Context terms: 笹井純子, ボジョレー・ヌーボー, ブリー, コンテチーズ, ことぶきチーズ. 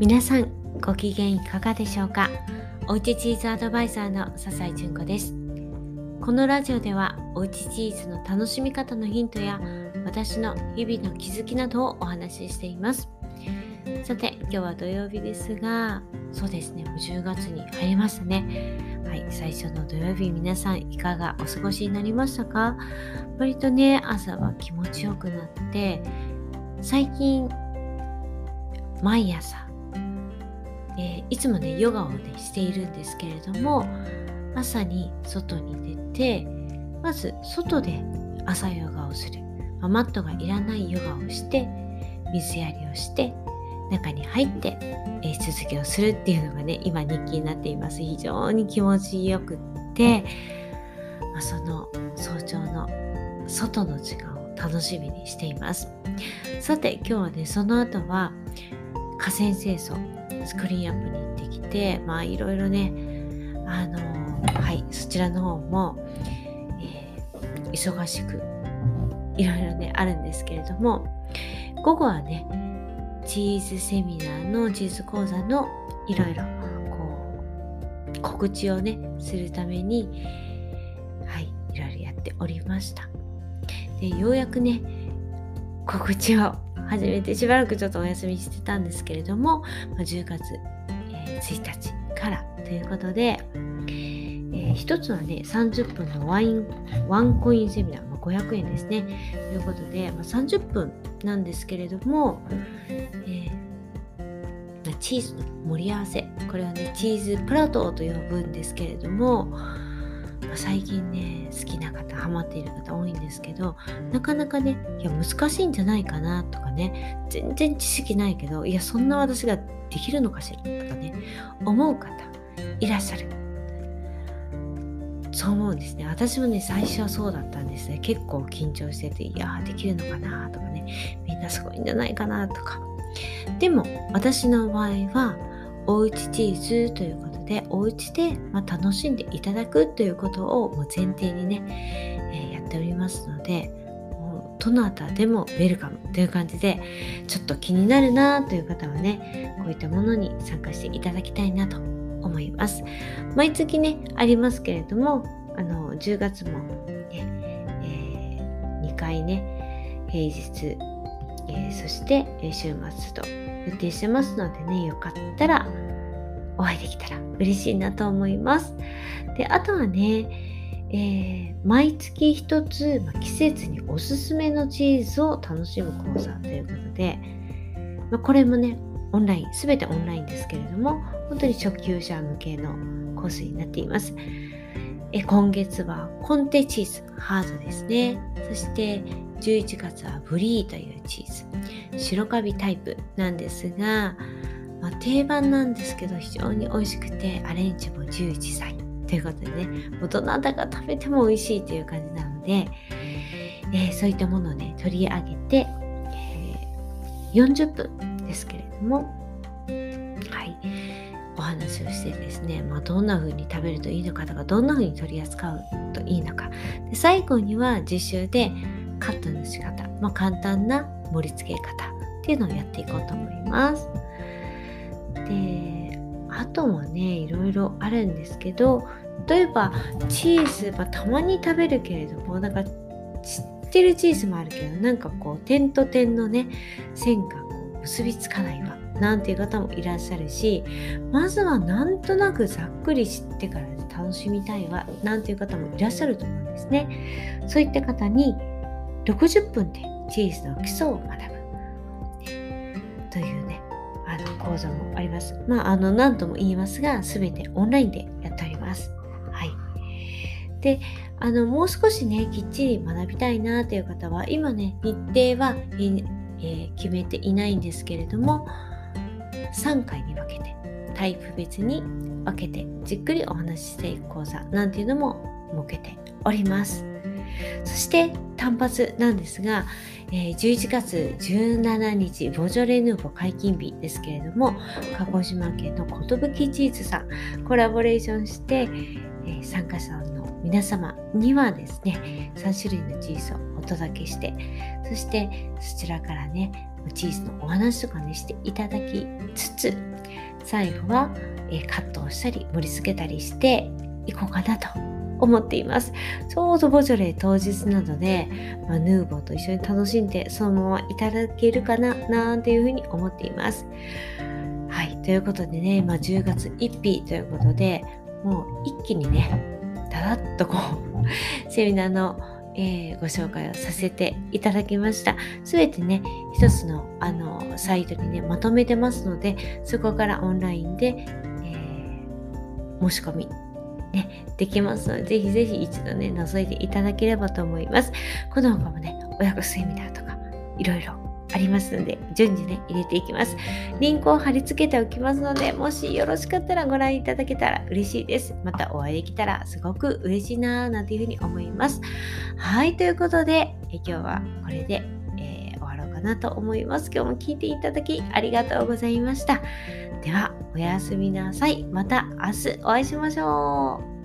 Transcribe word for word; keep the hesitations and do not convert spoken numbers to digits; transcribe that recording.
皆さんご機嫌いかがでしょうか。おうちチーズアドバイザーの笹井純子です。このラジオではおうちチーズの楽しみ方のヒントや私の日々の気づきなどをお話ししています。さて今日は土曜日ですが、そうですね、もうじゅうがつに入りましたね。はい、最初の土曜日、皆さんいかがお過ごしになりましたか？割とね、朝は気持ちよくなって、最近毎朝、えー、いつもねヨガをねしているんですけれども、朝に外に出て、まず外で朝ヨガをする、まあ、マットがいらないヨガをして、水やりをして、中に入って、えー、続きをするっていうのがね今日記になっています。非常に気持ちよくって、まあ、その早朝の外の時間を楽しみにしています。さて今日はね、その後は河川清掃、スクリーンアップに行ってきて、まあいろいろねあのー、はい、そちらの方も、えー、忙しくいろいろねあるんですけれども、午後はねチーズセミナーのチーズ講座のいろいろこう告知をねするために、はい、いろいろやっておりました。で、ようやくね告知を始めて、しばらくちょっとお休みしてたんですけれども、じゅうがつついたちからということで、えー、一つはねさんじゅっぷんのワインワンコインセミナー、まあ、ごひゃくえんですねということで、まあ、さんじゅっぷんなんですけれども、えー、チーズの盛り合わせ、これはねチーズプラトーと呼ぶんですけれども、まあ、最近ね好きな方、ハマっている方多いんですけど、なかなかねいや難しいんじゃないかなとかね、全然知識ないけどいやそんな私ができるのかしらとかね思う方いらっしゃる。そう思うんですね。私もね最初はそうだったんですね。結構緊張してて、いやできるのかなとかね、みんなすごいんじゃないかなとか。でも私の場合はおうちチーズということで、おうちで、まあ、楽しんでいただくということをもう前提にね、えー、やっておりますので、もうどなたでもウェルカムという感じで、ちょっと気になるなという方はねこういったものに参加していただきたいなと思います。毎月ねありますけれども、あのじゅうがつも、ねえー、にかいね平日、えー、そして週末と予定してますのでね、よかったらお会いできたら嬉しいなと思います。で、あとはね、えー、毎月一つ、まあ、季節におすすめのチーズを楽しむ講座ということで、まあ、これもねオンライン、すべてオンラインですけれども、本当に初級者向けのコースになっています。え今月はコンテチーズ、ハードですね。そしてじゅういちがつはブリーというチーズ、白カビタイプなんですが、まあ、定番なんですけど非常に美味しくて、アレンジもじゅういちさいということでね、どなたが食べても美味しいという感じなので、えー、そういったものをね取り上げて、えー、よんじゅっぷんですけれども、はい、お話をしてですね、まあ、どんな風に食べるといいのかとか、どんな風に取り扱うといいのかで、最後には実習でカットの仕方、まあ、簡単な盛り付け方っていうのをやっていこうと思います。で、あともねいろいろあるんですけど、例えばチーズ、まあ、たまに食べるけれども、なんか知ってるチーズもあるけど、なんかこう点と点のね線がこう結びつかないわなんていう方もいらっしゃるし、まずはなんとなくざっくり知ってから楽しみたいわなんていう方もいらっしゃると思うんですね。そういった方にろくじゅっぷんでチーズの基礎を学ぶ、ね、というねあの講座もあります。まああの何とも言いますが、全てオンラインでやっております。はい。で、あのもう少しねきっちり学びたいなという方は、今ね日程は、えー、決めていないんですけれども、さんかいに分けてタイプ別に分けてじっくりお話ししていく講座なんていうのも設けております。そして単発なんですが、えー、じゅういちがつじゅうしちにちボジョレ・ヌーボー解禁日ですけれども、鹿児島県のことぶきチーズさんコラボレーションして、えー、参加者の皆様にはですねさんしゅるいのチーズをお届けして、そしてそちらからねチーズのお話とかにしていただきつつ、最後は、えー、カットをしたり盛り付けたりしていこうかなと思っています。ちょうどボジョレー当日なので、まあ、ヌーボーと一緒に楽しんでそのままいただけるかななんていうふうに思っています。はい、ということでね、まあ、じゅうがつついたちということで、もう一気にねだらっとこうセミナーの、えー、ご紹介をさせていただきました。すべてね一つの、あのサイトにねまとめてますので、そこからオンラインで、えー、申し込みね、できますので、ぜひぜひ一度ね覗いていただければと思います。この他もね親子セミナーとかいろいろありますので、順次ね入れていきます。リンクを貼り付けておきますので、もしよろしかったらご覧いただけたら嬉しいです。またお会いできたらすごく嬉しいなーなんていうふうに思います。はい、ということでえ今日はこれで、えー、終わろうかなと思います。今日も聞いていただきありがとうございました。ではおやすみなさい。また明日お会いしましょう。